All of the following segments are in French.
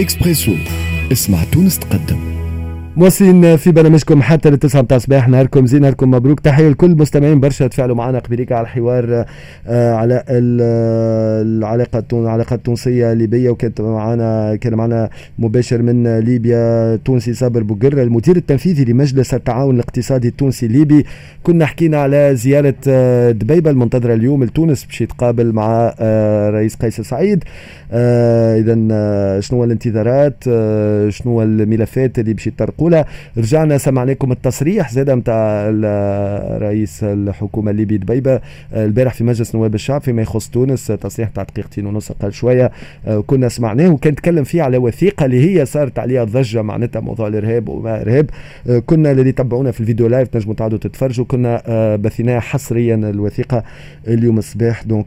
إكسبريسو، اسمع تونس تقدم. مواصلين في برنامجكم حتى للتسعة متاع الصباح. نهاركم زين، نهاركم مبروك. تحية لكل مستمعين برشا تفاعلوا معنا قبيليك على الحوار على العلاقة التونسية الليبية، وكانت معنا مباشر من ليبيا تونسي صابر بوجر المدير التنفيذي لمجلس التعاون الاقتصادي التونسي الليبي. كنا حكينا على زيارة دبيبة المنتظرة اليوم لتونس باش يتقابل مع رئيس قيس سعيد. إذا شنو الانتظارات، شنو الملفات اللي باش يطرقوا؟ رجعنا سمعناكم التصريح زاده متاع رئيس الحكومه الليبي دبيبه البارح في مجلس نواب الشعب فيما يخص تونس، تصريح تاع دقيقتين ونص قال شويه كنا سمعناه، وكان تكلم فيه على وثيقه اللي هي صارت عليها الضجه، معناتها موضوع الارهاب وما ارهاب. كنا اللي تبعونا في الفيديو لايف تنجموا تعادوا تتفرجوا، كنا بثيناها حصريا الوثيقه اليوم الصباح، دونك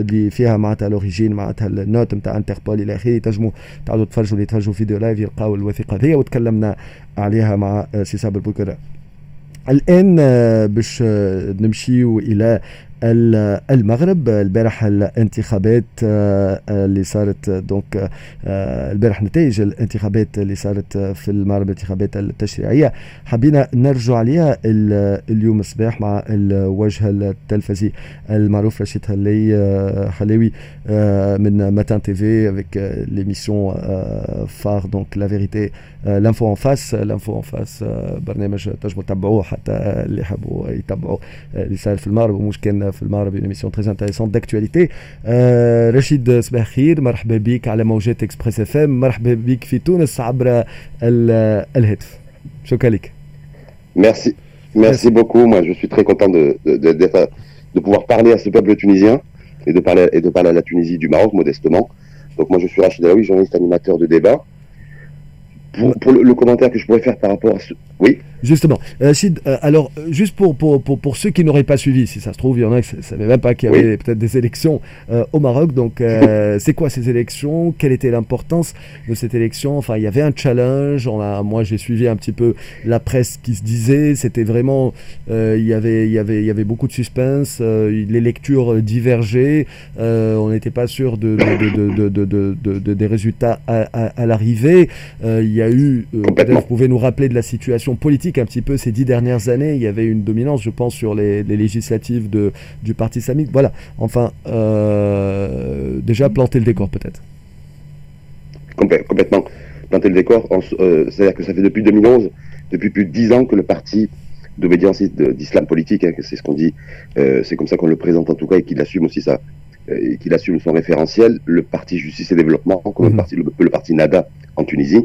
اللي فيها معناتها لوريجين معناتها النوت نتاع انتربول الى اخره، تنجموا تعادوا تتفرجوا اللي تفرجوا فيديو لايف يلقاو الوثيقه هي وتكلمنا عليها مع سي صابر بوجر. الآن باش نمشيو إلى المغرب. البارح الانتخابات اللي صارت، دونك البارح نتائج الانتخابات اللي صارت في المغرب، الانتخابات التشريعية، حبينا نرجع عليها اليوم الصباح مع الوجه التلفزي المعروف رشيد حلاوي من ماتان تي في avec l'émission phare donc la vérité l'info en face. l'info en face برنامج تنجموا تتبعوه حتى اللي حبوا يتبعوا اللي صار في المغرب ومش كان في المغرب، une émission très intéressante d'actualité. رشيد صباح خير، مرحبا بك على موجات اكسبريس اف ام، مرحبا بك في تونس عبر الهاتف، شكرا لك. Merci beaucoup. Moi je suis très content de pouvoir parler à ce peuple tunisien et de parler à la Tunisie du Maroc modestement. Donc moi je suis Rachid Hallaoui, journaliste animateur de débat. Pour le commentaire que je pourrais faire par rapport à ce... Oui justement. Rachid, alors juste pour ceux qui n'auraient pas suivi, si ça se trouve, il y en a qui ne savaient même pas qu'il y avait peut-être des élections au Maroc. Donc c'est quoi ces élections? Quelle était l'importance de cette élection? Enfin, il y avait un challenge. Moi, j'ai suivi un petit peu la presse qui se disait. C'était vraiment... Il y avait beaucoup de suspense. Les lectures divergeaient. On n'était pas sûr des résultats à l'arrivée. Il y a eu... Peut-être vous pouvez nous rappeler de la situation politique un petit peu ces 10 dernières années. Il y avait une dominance, je pense, sur les législatives du Parti islamique. Voilà, enfin, déjà planter le décor peut-être. Complètement. Planter le décor, c'est-à-dire que ça fait depuis 2011, depuis plus de 10 ans que le Parti d'obédience d'islam politique, hein, c'est ce qu'on dit, c'est comme ça qu'on le présente en tout cas, et qu'il assume aussi ça, et qu'il assume son référentiel, le Parti Justice et Développement, comme le Parti NADA en Tunisie.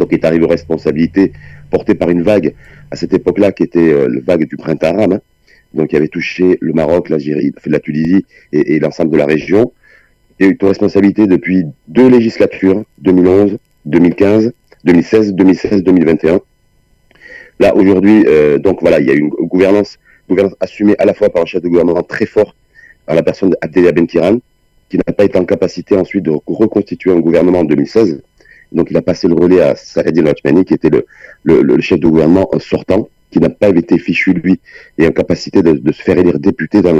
Donc est arrivé aux responsabilités portées par une vague à cette époque-là qui était la vague du printemps arabe, hein, donc qui avait touché le Maroc, l'Algérie, la Tunisie et l'ensemble de la région. Et est aux responsabilités depuis 2 législatures, 2011, 2015, 2016, 2016, 2021. Là aujourd'hui, donc voilà, il y a une gouvernance assumée à la fois par un chef de gouvernement très fort, par la personne d'Abdelia Benkiran, qui n'a pas été en capacité ensuite de reconstituer un gouvernement en 2016. Donc il a passé le relais à Saad El Othmani, qui était le chef de gouvernement sortant, qui n'a pas été fichu, lui, et incapacité de se faire élire député dans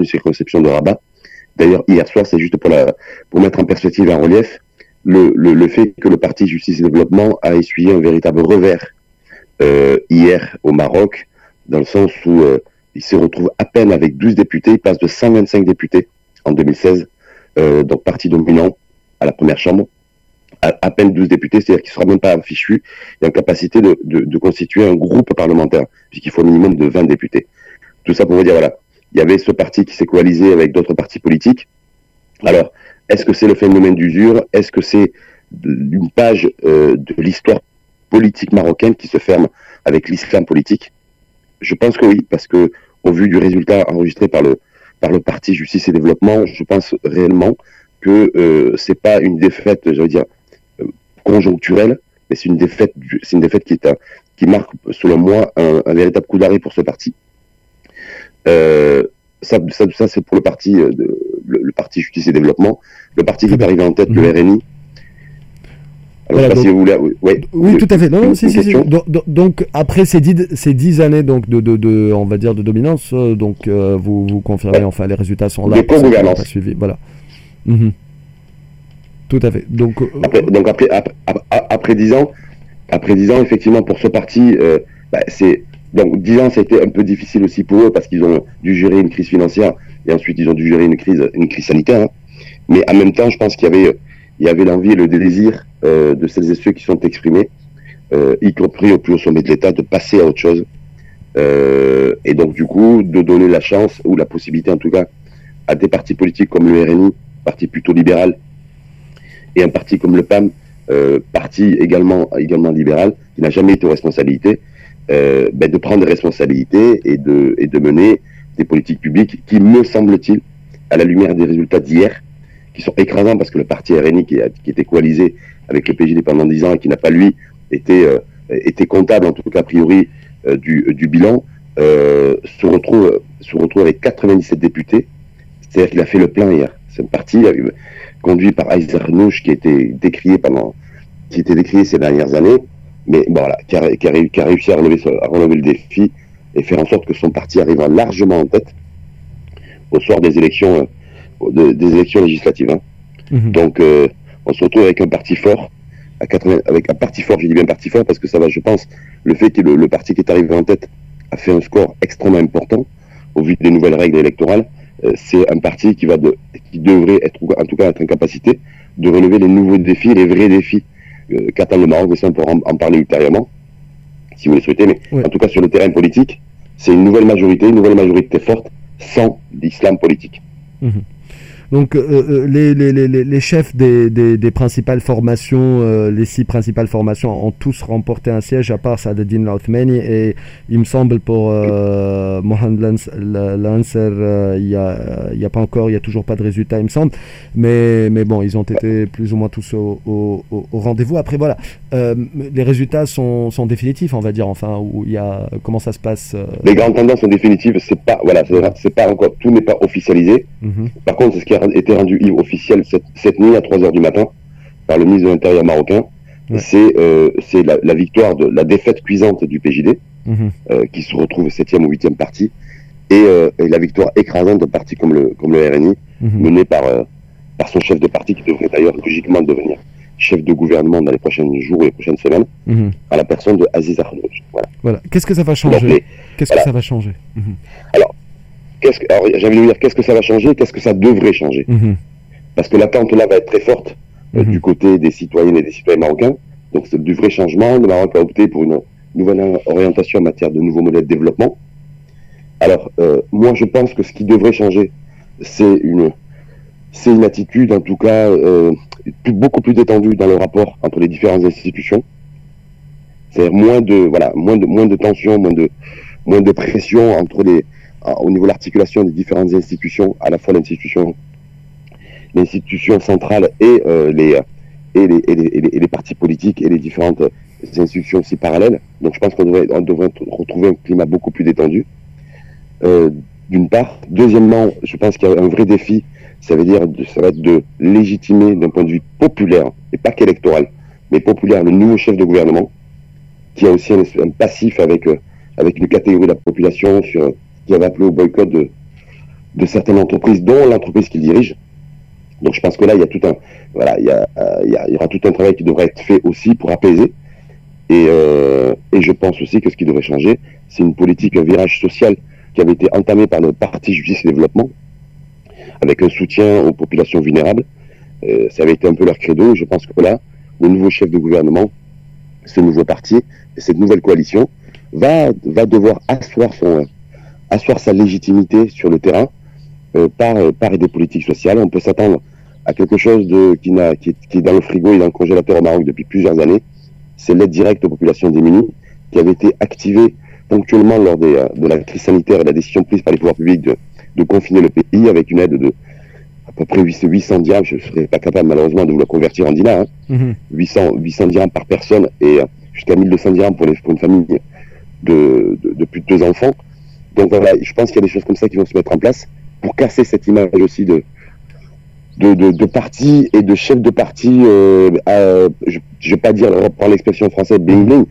une circonscription de Rabat. D'ailleurs, hier soir, c'est juste pour mettre en perspective et en relief le fait que le Parti Justice et Développement a essuyé un véritable revers hier au Maroc, dans le sens où il se retrouve à peine avec 12 députés, il passe de 125 députés en 2016, donc parti dominant à la première chambre. À peine 12 députés, c'est-à-dire qu'il ne sera même pas fichu et en capacité de constituer un groupe parlementaire, puisqu'il faut un minimum de 20 députés. Tout ça pour vous dire, voilà, il y avait ce parti qui s'est coalisé avec d'autres partis politiques. Alors, est-ce que c'est le phénomène d'usure? Est-ce que c'est une page de l'histoire politique marocaine qui se ferme avec l'islam politique? Je pense que oui, parce que au vu du résultat enregistré par le Parti Justice et Développement, je pense réellement que c'est pas une défaite, je veux dire, conjoncturelle, mais c'est une défaite qui marque, selon moi, un véritable coup d'arrêt pour ce parti. Ça c'est pour le parti le Parti Justice et Développement, le parti qui est arrivé en tête, le RNI. Alors, voilà, donc, si vous voulez, oui, tout à fait. Non, si. Donc après ces 10 années donc de on va dire de dominance, donc vous confirmez, enfin les résultats sont là. Les co-gouvernances. Voilà. Mm-hmm. Tout à fait. Donc après 10 ans, effectivement, pour ce parti, c'est... Donc 10 ans, c'était un peu difficile aussi pour eux parce qu'ils ont dû gérer une crise financière et ensuite ils ont dû gérer une crise sanitaire. Hein. Mais en même temps, je pense qu'il y avait l'envie et le désir de celles et ceux qui sont exprimés, y compris au plus haut sommet de l'État, de passer à autre chose. Et donc du coup, de donner la chance ou la possibilité en tout cas à des partis politiques comme le RNI, parti plutôt libéral, et un parti comme le PAM, parti également libéral, qui n'a jamais été aux responsabilités, de prendre des responsabilités et de mener des politiques publiques qui, me semble-t-il, à la lumière des résultats d'hier, qui sont écrasants parce que le parti RNI qui était coalisé avec le PJD pendant 10 ans et qui n'a pas, lui, été comptable, en tout cas a priori, du bilan, se retrouve avec 97 députés. C'est-à-dire qu'il a fait le plein hier. C'est un parti conduit par Aziz Akhannouch qui était décrié ces dernières années, mais voilà, qui a réussi à relever le défi et faire en sorte que son parti arrive largement en tête au soir des élections législatives. Hein. Mmh. Donc on se retrouve avec un parti fort, je dis bien parti fort parce que ça va, je pense, le fait que le parti qui est arrivé en tête a fait un score extrêmement important au vu des nouvelles règles électorales. C'est un parti qui devrait être, en tout cas, être en capacité de relever les nouveaux défis, les vrais défis qu'attend le Maroc. Mais ça, on pourra en parler ultérieurement, si vous le souhaitez. Mais oui. En tout cas, sur le terrain politique, c'est une nouvelle majorité forte, sans l'islam politique. Mmh. Donc les chefs des principales formations, les 6 principales formations ont tous remporté un siège à part Saad El Othmani et il me semble pour Mohamed Lancer il y a toujours pas de résultat il me semble, mais bon ils ont été plus ou moins tous au rendez-vous. Après voilà, les résultats sont définitifs on va dire, enfin où il y a comment ça se passe les grandes tendances sont définitives, c'est pas encore, tout n'est pas officialisé. Mm-hmm. Par contre c'est ce qui a été rendu officiel cette nuit à 3h du matin par le ministre de l'Intérieur marocain. Ouais. C'est la victoire de la défaite cuisante du PJD, mmh. Qui se retrouve 7e ou 8e parti, et la victoire écrasante de partis comme le RNI, mmh. mené par son chef de parti qui devrait d'ailleurs logiquement devenir chef de gouvernement dans les prochains jours ou les prochaines semaines, mmh. à la personne de Aziz Akhannouch. Voilà. Qu'est-ce que ça va changer ? Qu'est-ce que ça va changer ? Mmh. Alors, j'ai envie de dire qu'est-ce que ça va changer, qu'est-ce que ça devrait changer. Mmh. Parce que l'attente là va être très forte du côté des citoyennes et des citoyens marocains. Donc c'est du vrai changement. Le Maroc a opté pour une nouvelle orientation en matière de nouveaux modèles de développement. Alors moi je pense que ce qui devrait changer, c'est une attitude en tout cas beaucoup plus détendue dans le rapport entre les différentes institutions. C'est-à-dire moins de tension, moins de pression entre les au niveau de l'articulation des différentes institutions, à la fois l'institution centrale et les partis politiques et les différentes institutions aussi parallèles. Donc je pense qu'on devrait retrouver un climat beaucoup plus détendu, d'une part. Deuxièmement, je pense qu'il y a un vrai défi, ça va être de légitimer d'un point de vue populaire, et pas qu'électoral, mais populaire, le nouveau chef de gouvernement, qui a aussi un passif avec une catégorie de la population qui avait appelé au boycott de certaines entreprises, dont l'entreprise qu'il dirige. Donc je pense que là, il y aura tout un travail qui devrait être fait aussi pour apaiser. Et je pense aussi que ce qui devrait changer, c'est une politique, un virage social qui avait été entamé par le parti Justice et Développement, avec un soutien aux populations vulnérables. Ça avait été un peu leur credo. Je pense que là, le nouveau chef de gouvernement, ce nouveau parti, et cette nouvelle coalition, va devoir asseoir sa légitimité sur le terrain par des politiques sociales. On peut s'attendre à quelque chose qui est dans le frigo et dans le congélateur au Maroc depuis plusieurs années. C'est l'aide directe aux populations démunies qui avait été activée ponctuellement lors de la crise sanitaire et de la décision prise par les pouvoirs publics de confiner le pays avec une aide de à peu près 800 dirhams. Je ne serais pas capable malheureusement de vous la convertir en dinars. Hein. Mm-hmm. 800 dirhams par personne et jusqu'à 1200 dirhams pour une famille de plus de 2 enfants. Donc voilà, je pense qu'il y a des choses comme ça qui vont se mettre en place pour casser cette image aussi de parti et de chef de parti, je ne vais pas dire, reprendre l'expression française, bling bling,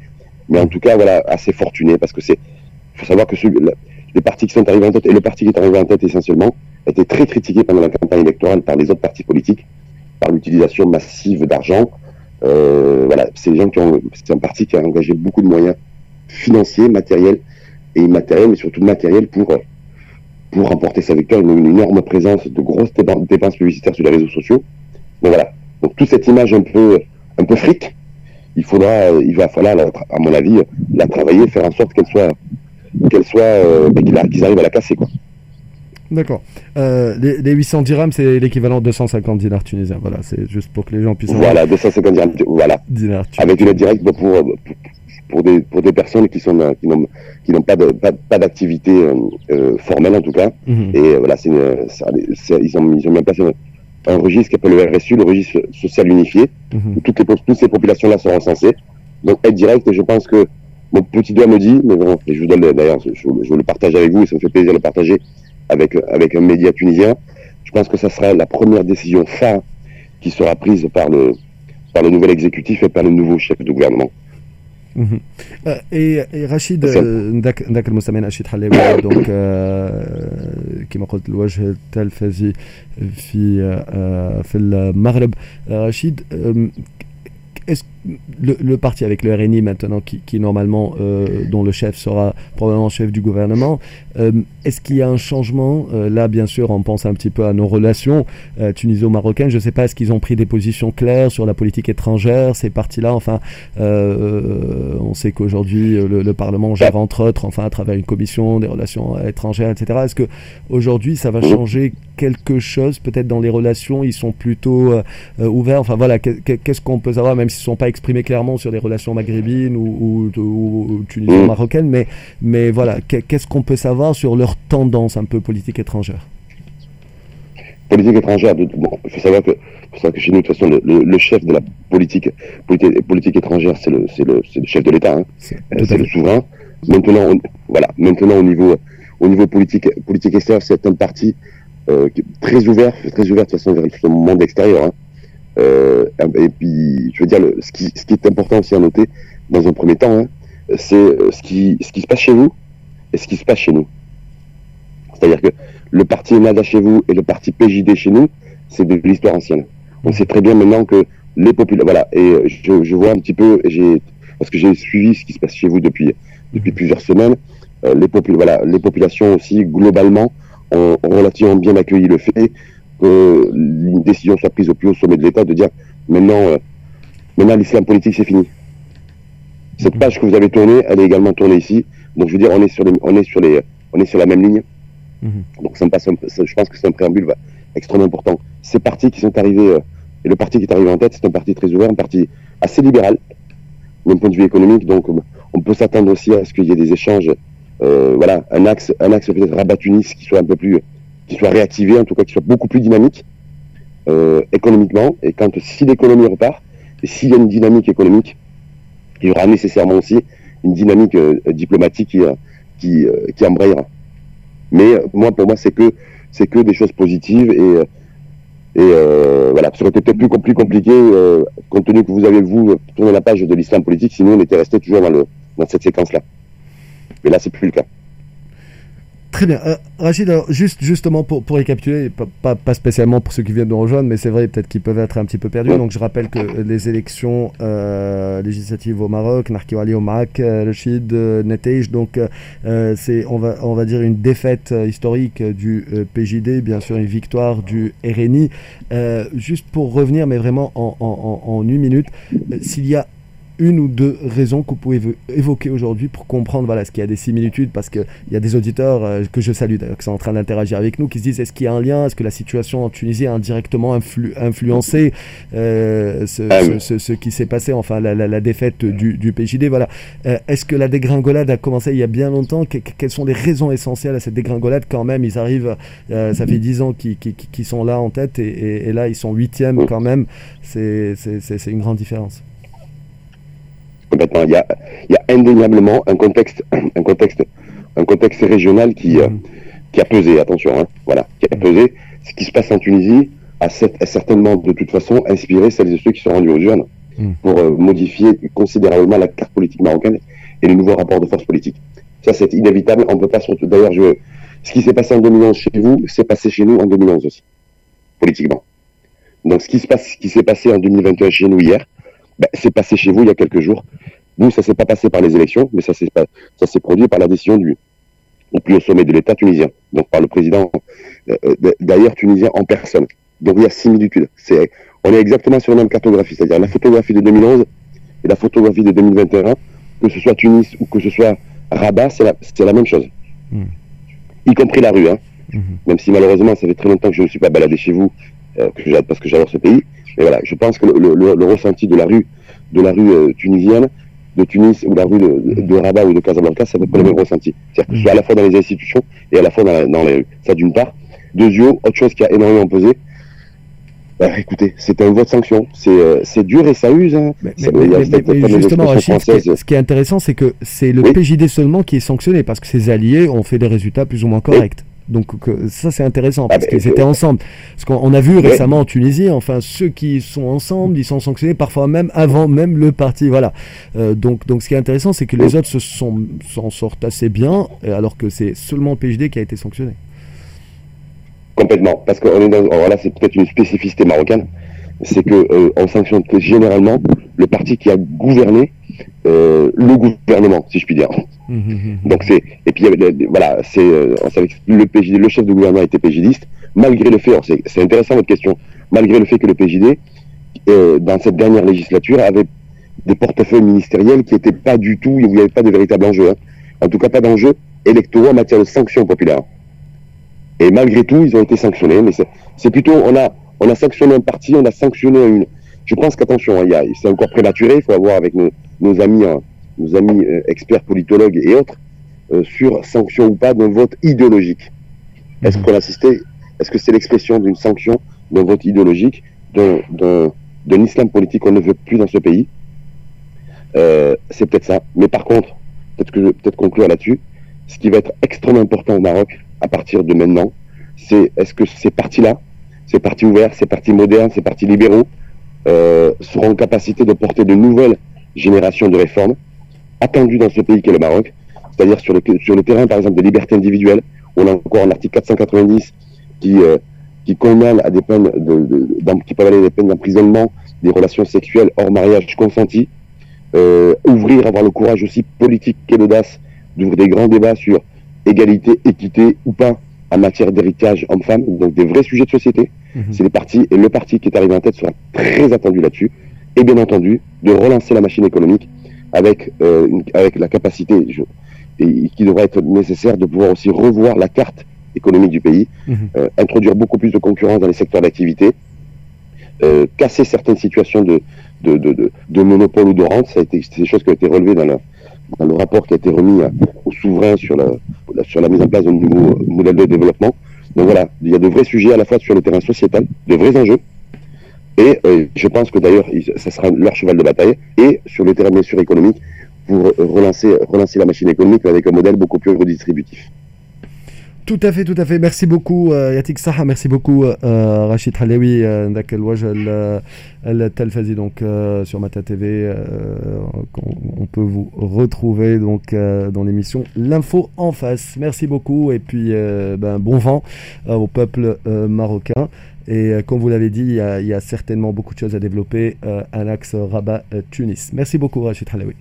mais en tout cas, voilà, assez fortuné, parce que il faut savoir que les partis qui sont arrivés en tête, et le parti qui est arrivé en tête essentiellement, a été très critiqué pendant la campagne électorale par les autres partis politiques, par l'utilisation massive d'argent. Voilà, c'est des gens qui ont, c'est un parti qui a engagé beaucoup de moyens financiers, matériels et immatériels, mais surtout matériels pour remporter sa victoire. Une énorme présence de grosses dépenses publicitaires sur les réseaux sociaux. Donc voilà. Donc toute cette image un peu fric, il va falloir, à mon avis, la travailler, faire en sorte qu'ils arrivent à la casser, quoi. D'accord. Les 800 dirhams, c'est l'équivalent de 250 dinars tunisiens. Voilà, c'est juste pour que les gens puissent... Voilà, 250 dirhams, voilà. Avec une aide directe pour des personnes qui n'ont pas d'activité formelle, en tout cas. Mm-hmm. Et voilà, ils ont mis en place un registre qui s'appelle le RSU, le registre social unifié, mm-hmm. où toutes ces populations-là sont recensées. Donc, aide directe, je pense que mon petit doigt me dit, mais bon, je vous donne d'ailleurs, je le partage avec vous, et ça me fait plaisir de le partager avec un média tunisien. Je pense que ça sera la première décision phare qui sera prise par le nouvel exécutif et par le nouveau chef de gouvernement. Mmh. Et Rachid ذاك المستمع رشيد حلاوي دونك كما قلت الوجه التلفزي في المغرب. Rachid, le parti avec le RNI maintenant qui normalement dont le chef sera probablement chef du gouvernement, est-ce qu'il y a un changement là? Bien sûr, on pense un petit peu à nos relations tuniso-marocaines. Je ne sais pas, est-ce qu'ils ont pris des positions claires sur la politique étrangère, ces partis-là? Enfin, on sait qu'aujourd'hui le Parlement gère entre autres, enfin à travers une commission, des relations étrangères, etc. Est-ce qu'aujourd'hui ça va changer quelque chose peut-être dans les relations? Ils sont plutôt ouverts, enfin voilà, qu'est-ce qu'on peut savoir, même s'ils ne sont pas exprimés clairement sur les relations maghrébines ou tunisiennes-marocaines, mais voilà, qu'est-ce qu'on peut savoir sur leur tendance un peu politique étrangère? Politique étrangère, bon, il faut savoir que chez nous, de toute façon, le chef de la politique étrangère, c'est le chef de l'État, hein. C'est le souverain. Maintenant, maintenant au niveau politique extérieure, c'est un parti très ouvert de toute façon vers le monde extérieur, hein. Et puis, je veux dire, ce qui est important aussi à noter, dans un premier temps, hein, c'est ce qui se passe chez vous et ce qui se passe chez nous. C'est-à-dire que le parti NADA chez vous et le parti PJD chez nous, c'est de l'histoire ancienne. On sait très bien maintenant que les populations... Voilà, et je vois un petit peu, parce que j'ai suivi ce qui se passe chez vous depuis plusieurs semaines, les populations aussi, globalement, ont relativement bien accueilli le fait que une décision soit prise au plus haut sommet de l'État de dire maintenant l'islam politique c'est fini. Cette page que vous avez tournée, elle est également tournée ici. Donc je veux dire, on est sur la même ligne. Mm-hmm. Donc je pense que c'est un préambule extrêmement important. Ces partis qui sont arrivés, et le parti qui est arrivé en tête, c'est un parti très ouvert, un parti assez libéral d'un point de vue économique. Donc on peut s'attendre aussi à ce qu'il y ait des échanges, un axe peut-être Rabat-Tunis qui soit un peu plus, qui soit réactivé, en tout cas qui soit beaucoup plus dynamique économiquement. Et si l'économie repart, et s'il y a une dynamique économique, il y aura nécessairement aussi une dynamique diplomatique qui embrayera. Mais pour moi, c'est que des choses positives et voilà. Ça aurait été peut-être plus compliqué compte tenu que vous avez tourné la page de l'islam politique, sinon on était resté toujours dans cette séquence-là. Mais là, c'est plus le cas. Très bien. Rachid, alors, justement pour récapituler, pas spécialement pour ceux qui viennent nous rejoindre, mais c'est vrai, peut-être qu'ils peuvent être un petit peu perdus. Donc je rappelle que les élections législatives au Maroc, Narkiwali au Maroc, Rachid, Neteij, donc c'est, on va dire, une défaite historique du PJD, bien sûr une victoire du RNI. Juste pour revenir, mais vraiment en une minute, s'il y a une ou deux raisons que vous pouvez évoquer aujourd'hui pour comprendre ce qu'il y a des similitudes, parce qu'il y a des auditeurs que je salue d'ailleurs qui sont en train d'interagir avec nous, qui se disent est-ce qu'il y a un lien, est-ce que la situation en Tunisie a indirectement influencé ce qui s'est passé, enfin la défaite du PJD, voilà. Est-ce que la dégringolade a commencé il y a bien longtemps? Quelles sont les raisons essentielles à cette dégringolade? Quand même, ils arrivent, ça fait 10 ans qu'ils sont là en tête et là ils sont 8e quand même, c'est une grande différence. Complètement. Il y a indéniablement un contexte régional qui a pesé, attention, hein, voilà, qui a pesé. Ce qui se passe en Tunisie a certainement, de toute façon, inspiré celles et ceux qui sont rendus aux urnes pour modifier considérablement la carte politique marocaine et le nouveau rapport de force politique. Ça, c'est inévitable, on ne peut pas se retrouver. D'ailleurs, ce qui s'est passé en 2011 chez vous, s'est passé chez nous en 2011 aussi, politiquement. Donc ce qui s'est passé en 2021 chez nous hier, c'est passé chez vous il y a quelques jours. Nous, ça s'est pas passé par les élections, mais ça s'est produit par la décision au plus haut sommet de l'État tunisien, donc par le président d'ailleurs tunisien en personne. Donc il y a similitude. On est exactement sur la même cartographie, c'est-à-dire la photographie de 2011 et la photographie de 2021, que ce soit Tunis ou que ce soit Rabat, c'est la même chose. Mmh. Y compris la rue, hein. Mmh. Même si malheureusement ça fait très longtemps que je ne suis pas baladé chez vous, parce que j'adore ce pays. Mais voilà, je pense que le ressenti de la rue tunisienne, de Tunis ou la rue de Rabat ou de Casablanca, ça peut pas le même ressenti. C'est-à-dire que ce soit à la fois dans les institutions et à la fois dans les rues. Ça d'une part. Deuxièmement, autre chose qui a énormément pesé, écoutez, c'est un vote sanction. C'est dur et ça use. Hein. Mais justement, Rachid, ce qui est intéressant, c'est que c'est le PJD seulement qui est sanctionné parce que ses alliés ont fait des résultats plus ou moins corrects. Donc ça c'est intéressant parce qu'ils étaient ensemble. Parce qu'on a vu récemment en Tunisie, enfin ceux qui sont ensemble, ils sont sanctionnés parfois même avant même le parti. Voilà. Donc ce qui est intéressant, c'est que les autres s'en sortent assez bien, alors que c'est seulement le PJD qui a été sanctionné. Complètement, parce que alors là c'est peut-être une spécificité marocaine, c'est que on sanctionne généralement le parti qui a gouverné le gouvernement, si je puis dire. Donc on savait que le PJD, le chef de gouvernement était PJDiste, malgré le fait, c'est intéressant votre question, malgré le fait que le PJD, dans cette dernière législature, avait des portefeuilles ministériels qui n'étaient pas du tout, il n'y avait pas de véritable enjeu, hein. En tout cas pas d'enjeu électoraux en matière de sanctions populaires. Et malgré tout, ils ont été sanctionnés, mais c'est plutôt, on a sanctionné un parti, on a sanctionné une. Je pense qu'attention, c'est encore prématuré, il faut avoir avec nos amis experts, politologues et autres, sur sanction ou pas d'un vote idéologique. Est-ce qu'on assistait, est-ce que c'est l'expression d'une sanction, d'un vote idéologique, d'un islam politique qu'on ne veut plus dans ce pays? C'est peut-être ça. Mais par contre, peut-être conclure là-dessus, ce qui va être extrêmement important au Maroc, à partir de maintenant, c'est est-ce que ces partis-là, ces partis ouverts, ces partis modernes, ces partis libéraux, seront en capacité de porter de nouvelles générations de réformes attendues dans ce pays qu'est le Maroc, c'est-à-dire sur le terrain, par exemple, des libertés individuelles. On a encore un article 490 qui condamne à des peines qui peuvent aller des peines d'emprisonnement, des relations sexuelles hors mariage consenties. Avoir le courage aussi politique et l'audace d'ouvrir des grands débats sur égalité, équité ou pas en matière d'héritage homme-femme, donc des vrais sujets de société. C'est les partis, et le parti qui est arrivé en tête sera très attendu là-dessus, et bien entendu de relancer la machine économique avec la capacité et qui devrait être nécessaire de pouvoir aussi revoir la carte économique du pays, introduire beaucoup plus de concurrence dans les secteurs d'activité, casser certaines situations de monopole ou de rente. C'est des choses qui ont été relevées dans le rapport qui a été remis au souverain sur la mise en place d'un nouveau modèle de développement. Donc voilà, il y a de vrais sujets à la fois sur le terrain sociétal, de vrais enjeux, et je pense que d'ailleurs, ça sera leur cheval de bataille, et sur le terrain bien sûr économique, pour relancer la machine économique avec un modèle beaucoup plus redistributif. Tout à fait. Merci beaucoup Yatik Saha, merci beaucoup Rachid Hallaoui, donc sur Matin TV, on peut vous retrouver donc dans l'émission L'Info en Face. Merci beaucoup et puis bon vent au peuple marocain. Et comme vous l'avez dit, il y a certainement beaucoup de choses à développer à l'axe Rabat-Tunis. Merci beaucoup Rachid Hallaoui.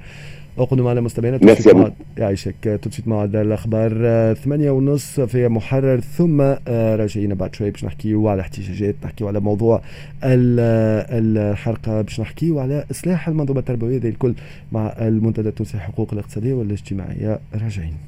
أقدم على مستمعينا يعيشك تدشيت مع الأخبار 8:30 في محرر، ثم راجعين بعد شوي باش نحكيو على احتجاجات، نحكيو على موضوع الحرقة، باش نحكيو على إصلاح المنظومة التربوية، هذا الكل مع المنتدى التونسي للحقوق الاقتصادية والاجتماعية. راجعين.